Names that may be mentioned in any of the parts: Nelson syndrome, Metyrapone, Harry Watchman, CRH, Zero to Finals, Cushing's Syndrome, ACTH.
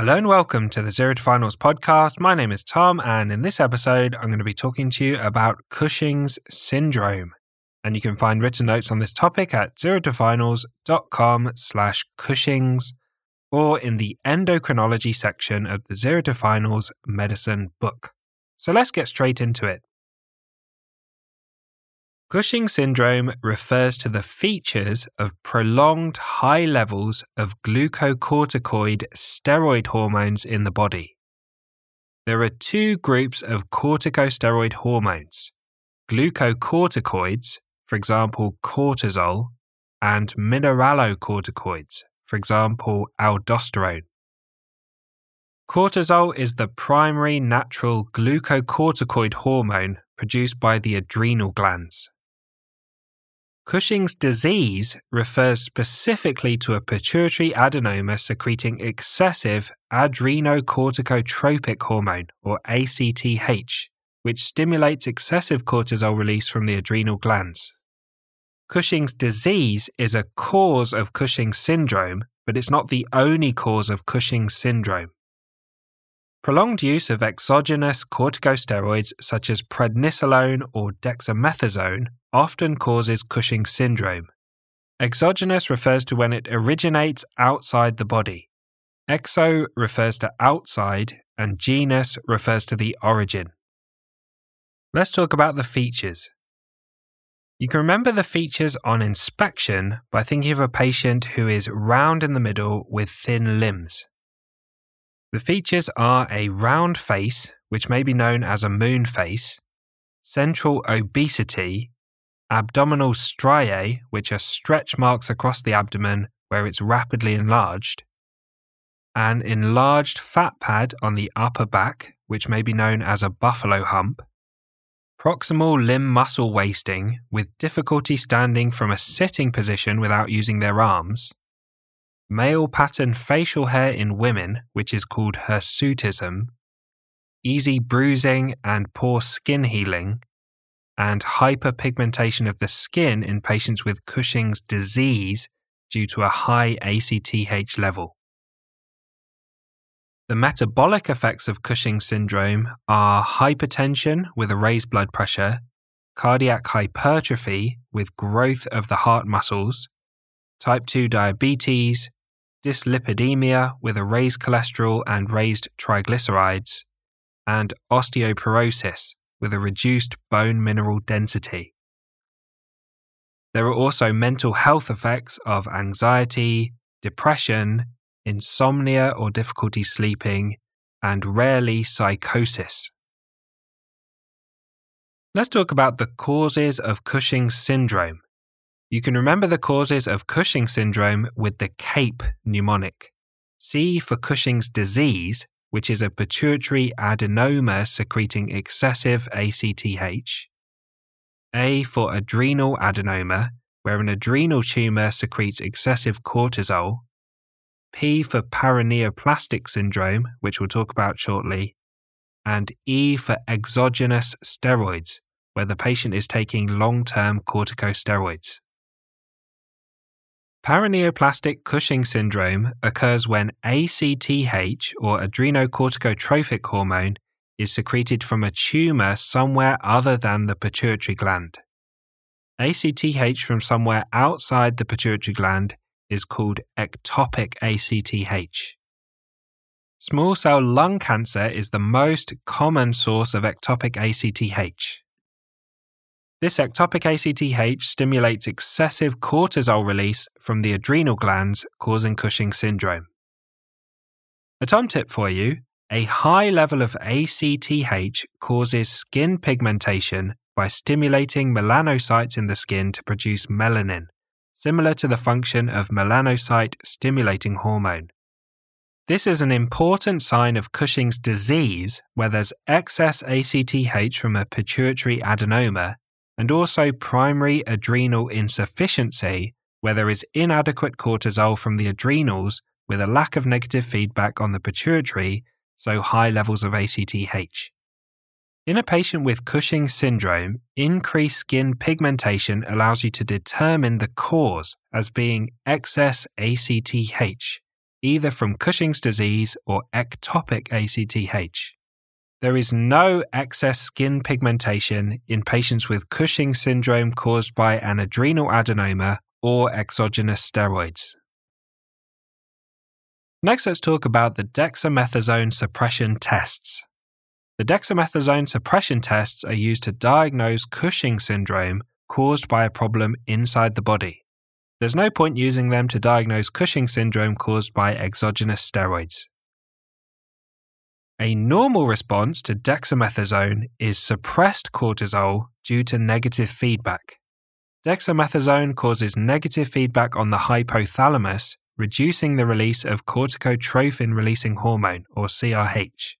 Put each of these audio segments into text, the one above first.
Hello and welcome to the Zero to Finals podcast. My name is Tom, and in this episode, I'm going to be talking to you about Cushing's syndrome. And you can find written notes on this topic at zerotofinals.com/Cushing's or in the endocrinology section of the Zero to Finals medicine book. So let's get straight into it. Cushing's syndrome refers to the features of prolonged high levels of glucocorticoid steroid hormones in the body. There are two groups of corticosteroid hormones: glucocorticoids, for example cortisol, and mineralocorticoids, for example aldosterone. Cortisol is the primary natural glucocorticoid hormone produced by the adrenal glands. Cushing's disease refers specifically to a pituitary adenoma secreting excessive adrenocorticotropic hormone, or ACTH, which stimulates excessive cortisol release from the adrenal glands. Cushing's disease is a cause of Cushing's syndrome, but it's not the only cause of Cushing's syndrome. Prolonged use of exogenous corticosteroids such as prednisolone or dexamethasone often causes Cushing's syndrome. Exogenous refers to when it originates outside the body. Exo refers to outside, and genus refers to the origin. Let's talk about the features. You can remember the features on inspection by thinking of a patient who is round in the middle with thin limbs. The features are a round face, which may be known as a moon face, central obesity, abdominal striae, which are stretch marks across the abdomen where it's rapidly enlarged, an enlarged fat pad on the upper back, which may be known as a buffalo hump, proximal limb muscle wasting with difficulty standing from a sitting position without using their arms, male pattern facial hair in women, which is called hirsutism, easy bruising and poor skin healing, and hyperpigmentation of the skin in patients with Cushing's disease due to a high ACTH level. The metabolic effects of Cushing's syndrome are hypertension with a raised blood pressure, cardiac hypertrophy with growth of the heart muscles, type 2 diabetes, dyslipidemia with a raised cholesterol and raised triglycerides, and osteoporosis with a reduced bone mineral density. There are also mental health effects of anxiety, depression, insomnia or difficulty sleeping, and rarely psychosis. Let's talk about the causes of Cushing's syndrome. You can remember the causes of Cushing's syndrome with the CAPE mnemonic. C for Cushing's disease, which is a pituitary adenoma secreting excessive ACTH. A for adrenal adenoma, where an adrenal tumour secretes excessive cortisol. P for paraneoplastic syndrome, which we'll talk about shortly. And E for exogenous steroids, where the patient is taking long-term corticosteroids. Paraneoplastic Cushing's syndrome occurs when ACTH, or adrenocorticotropic hormone, is secreted from a tumour somewhere other than the pituitary gland. ACTH from somewhere outside the pituitary gland is called ectopic ACTH. Small cell lung cancer is the most common source of ectopic ACTH. This ectopic ACTH stimulates excessive cortisol release from the adrenal glands, causing Cushing's syndrome. A Tom tip for you: a high level of ACTH causes skin pigmentation by stimulating melanocytes in the skin to produce melanin, similar to the function of melanocyte stimulating hormone. This is an important sign of Cushing's disease, where there's excess ACTH from a pituitary adenoma, and also primary adrenal insufficiency, where there is inadequate cortisol from the adrenals with a lack of negative feedback on the pituitary, so high levels of ACTH. In a patient with Cushing's syndrome, increased skin pigmentation allows you to determine the cause as being excess ACTH, either from Cushing's disease or ectopic ACTH. There is no excess skin pigmentation in patients with Cushing's syndrome caused by an adrenal adenoma or exogenous steroids. Next, let's talk about the dexamethasone suppression tests. The dexamethasone suppression tests are used to diagnose Cushing's syndrome caused by a problem inside the body. There's no point using them to diagnose Cushing's syndrome caused by exogenous steroids. A normal response to dexamethasone is suppressed cortisol due to negative feedback. Dexamethasone causes negative feedback on the hypothalamus, reducing the release of corticotrophin-releasing hormone, or CRH.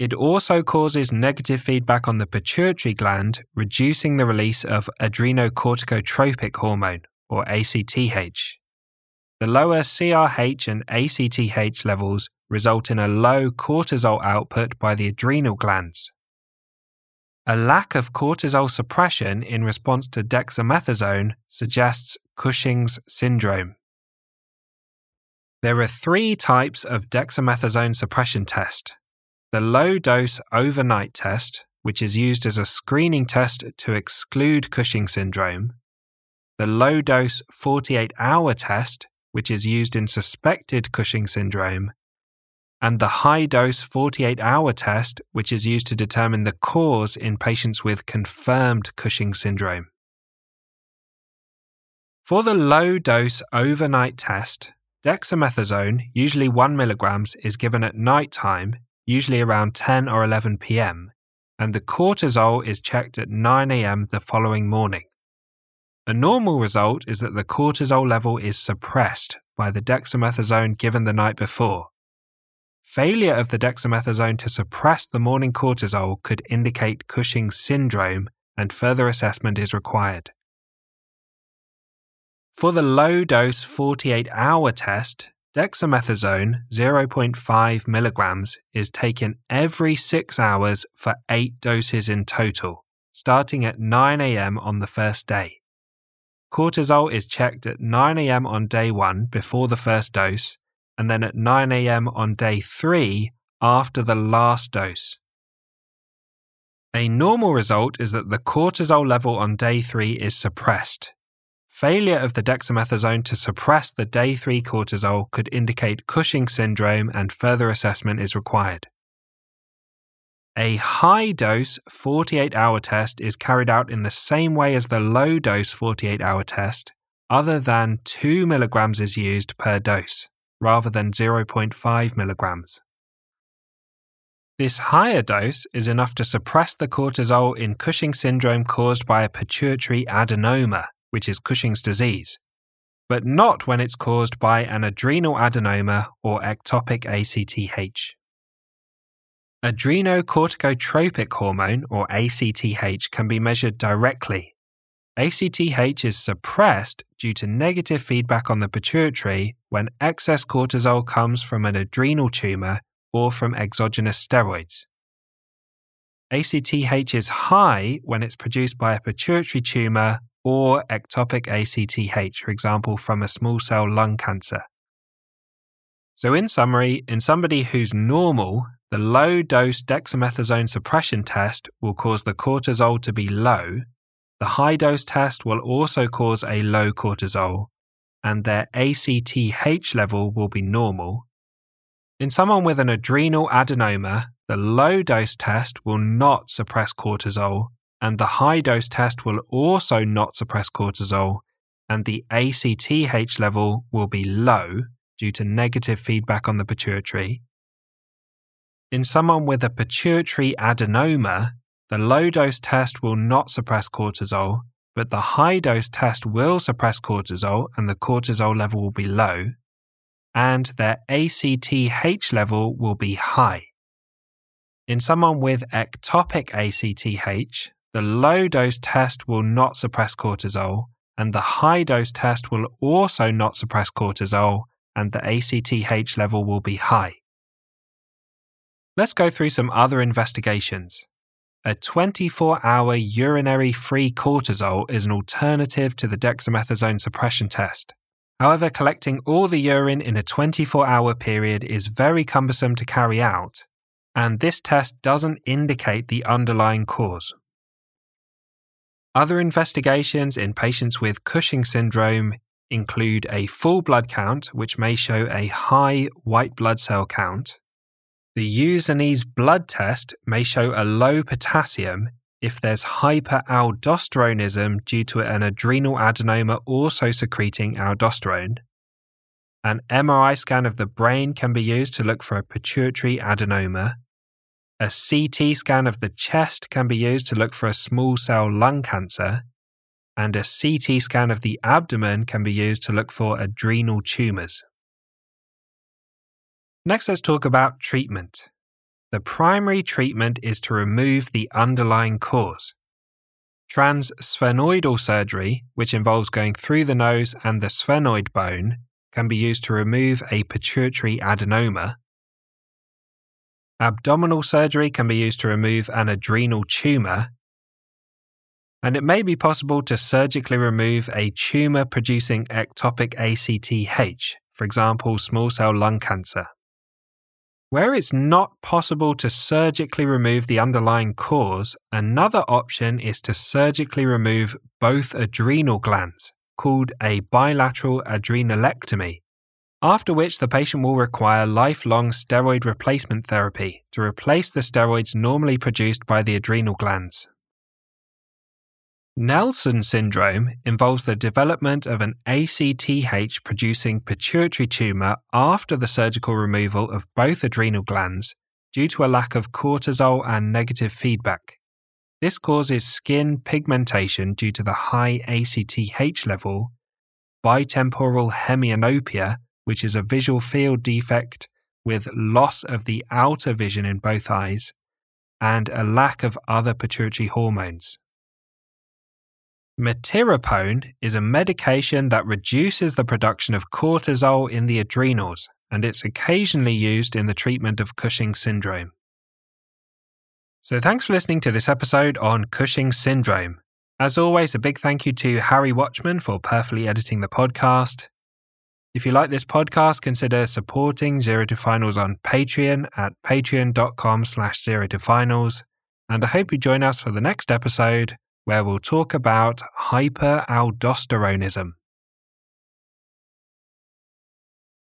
It also causes negative feedback on the pituitary gland, reducing the release of adrenocorticotropic hormone, or ACTH. The lower CRH and ACTH levels result in a low cortisol output by the adrenal glands. A lack of cortisol suppression in response to dexamethasone suggests Cushing's syndrome. There are three types of dexamethasone suppression test. The low-dose overnight test, which is used as a screening test to exclude Cushing's syndrome. The low-dose 48-hour test, which is used in suspected Cushing's syndrome. And the high-dose 48-hour test, which is used to determine the cause in patients with confirmed Cushing's syndrome. For the low-dose overnight test, dexamethasone, usually 1 mg, is given at night time, usually around 10 or 11 p.m., and the cortisol is checked at 9 a.m. the following morning. A normal result is that the cortisol level is suppressed by the dexamethasone given the night before. Failure of the dexamethasone to suppress the morning cortisol could indicate Cushing's syndrome, and further assessment is required. For the low-dose 48-hour test, dexamethasone, 0.5 mg, is taken every 6 hours for 8 doses in total, starting at 9 a.m. on the first day. Cortisol is checked at 9 a.m. on day 1 before the first dose, and then at 9 a.m. on day 3 after the last dose. A normal result is that the cortisol level on day 3 is suppressed. Failure of the dexamethasone to suppress the day 3 cortisol could indicate Cushing's syndrome, and further assessment is required. A high-dose 48-hour test is carried out in the same way as the low-dose 48-hour test, other than 2 mg is used per dose, rather than 0.5 mg. This higher dose is enough to suppress the cortisol in Cushing's syndrome caused by a pituitary adenoma, which is Cushing's disease, but not when it's caused by an adrenal adenoma or ectopic ACTH. Adrenocorticotropic hormone, or ACTH, can be measured directly. ACTH is suppressed due to negative feedback on the pituitary when excess cortisol comes from an adrenal tumor or from exogenous steroids. ACTH is high when it's produced by a pituitary tumor or ectopic ACTH, for example, from a small cell lung cancer. So in summary, in somebody who's normal, the low-dose dexamethasone suppression test will cause the cortisol to be low, the high-dose test will also cause a low cortisol, and their ACTH level will be normal. In someone with an adrenal adenoma, the low-dose test will not suppress cortisol, and the high-dose test will also not suppress cortisol, and the ACTH level will be low due to negative feedback on the pituitary. In someone with a pituitary adenoma, the low-dose test will not suppress cortisol, but the high-dose test will suppress cortisol, and the cortisol level will be low, and their ACTH level will be high. In someone with ectopic ACTH, the low-dose test will not suppress cortisol, and the high-dose test will also not suppress cortisol, and the ACTH level will be high. Let's go through some other investigations. A 24-hour urinary free cortisol is an alternative to the dexamethasone suppression test. However, collecting all the urine in a 24-hour period is very cumbersome to carry out, and this test doesn't indicate the underlying cause. Other investigations in patients with Cushing's syndrome include a full blood count, which may show a high white blood cell count. The Useanese blood test may show a low potassium if there's hyperaldosteronism due to an adrenal adenoma also secreting aldosterone. An MRI scan of the brain can be used to look for a pituitary adenoma. A CT scan of the chest can be used to look for a small cell lung cancer. And a CT scan of the abdomen can be used to look for adrenal tumours. Next, let's talk about treatment. The primary treatment is to remove the underlying cause. Transspheroidal surgery, which involves going through the nose and the sphenoid bone, can be used to remove a pituitary adenoma. Abdominal surgery can be used to remove an adrenal tumour, and it may be possible to surgically remove a tumour-producing ectopic ACTH, for example, small cell lung cancer. Where it's not possible to surgically remove the underlying cause, another option is to surgically remove both adrenal glands, called a bilateral adrenalectomy, after which the patient will require lifelong steroid replacement therapy to replace the steroids normally produced by the adrenal glands. Nelson syndrome involves the development of an ACTH-producing pituitary tumour after the surgical removal of both adrenal glands due to a lack of cortisol and negative feedback. This causes skin pigmentation due to the high ACTH level, bitemporal hemianopia, which is a visual field defect with loss of the outer vision in both eyes, and a lack of other pituitary hormones. Metyrapone is a medication that reduces the production of cortisol in the adrenals, and it's occasionally used in the treatment of Cushing's syndrome. So thanks for listening to this episode on Cushing's syndrome. As always, a big thank you to Harry Watchman for perfectly editing the podcast. If you like this podcast, consider supporting Zero to Finals on Patreon at patreon.com/Zero to Finals, and I hope you join us for the next episode, where we'll talk about hyperaldosteronism.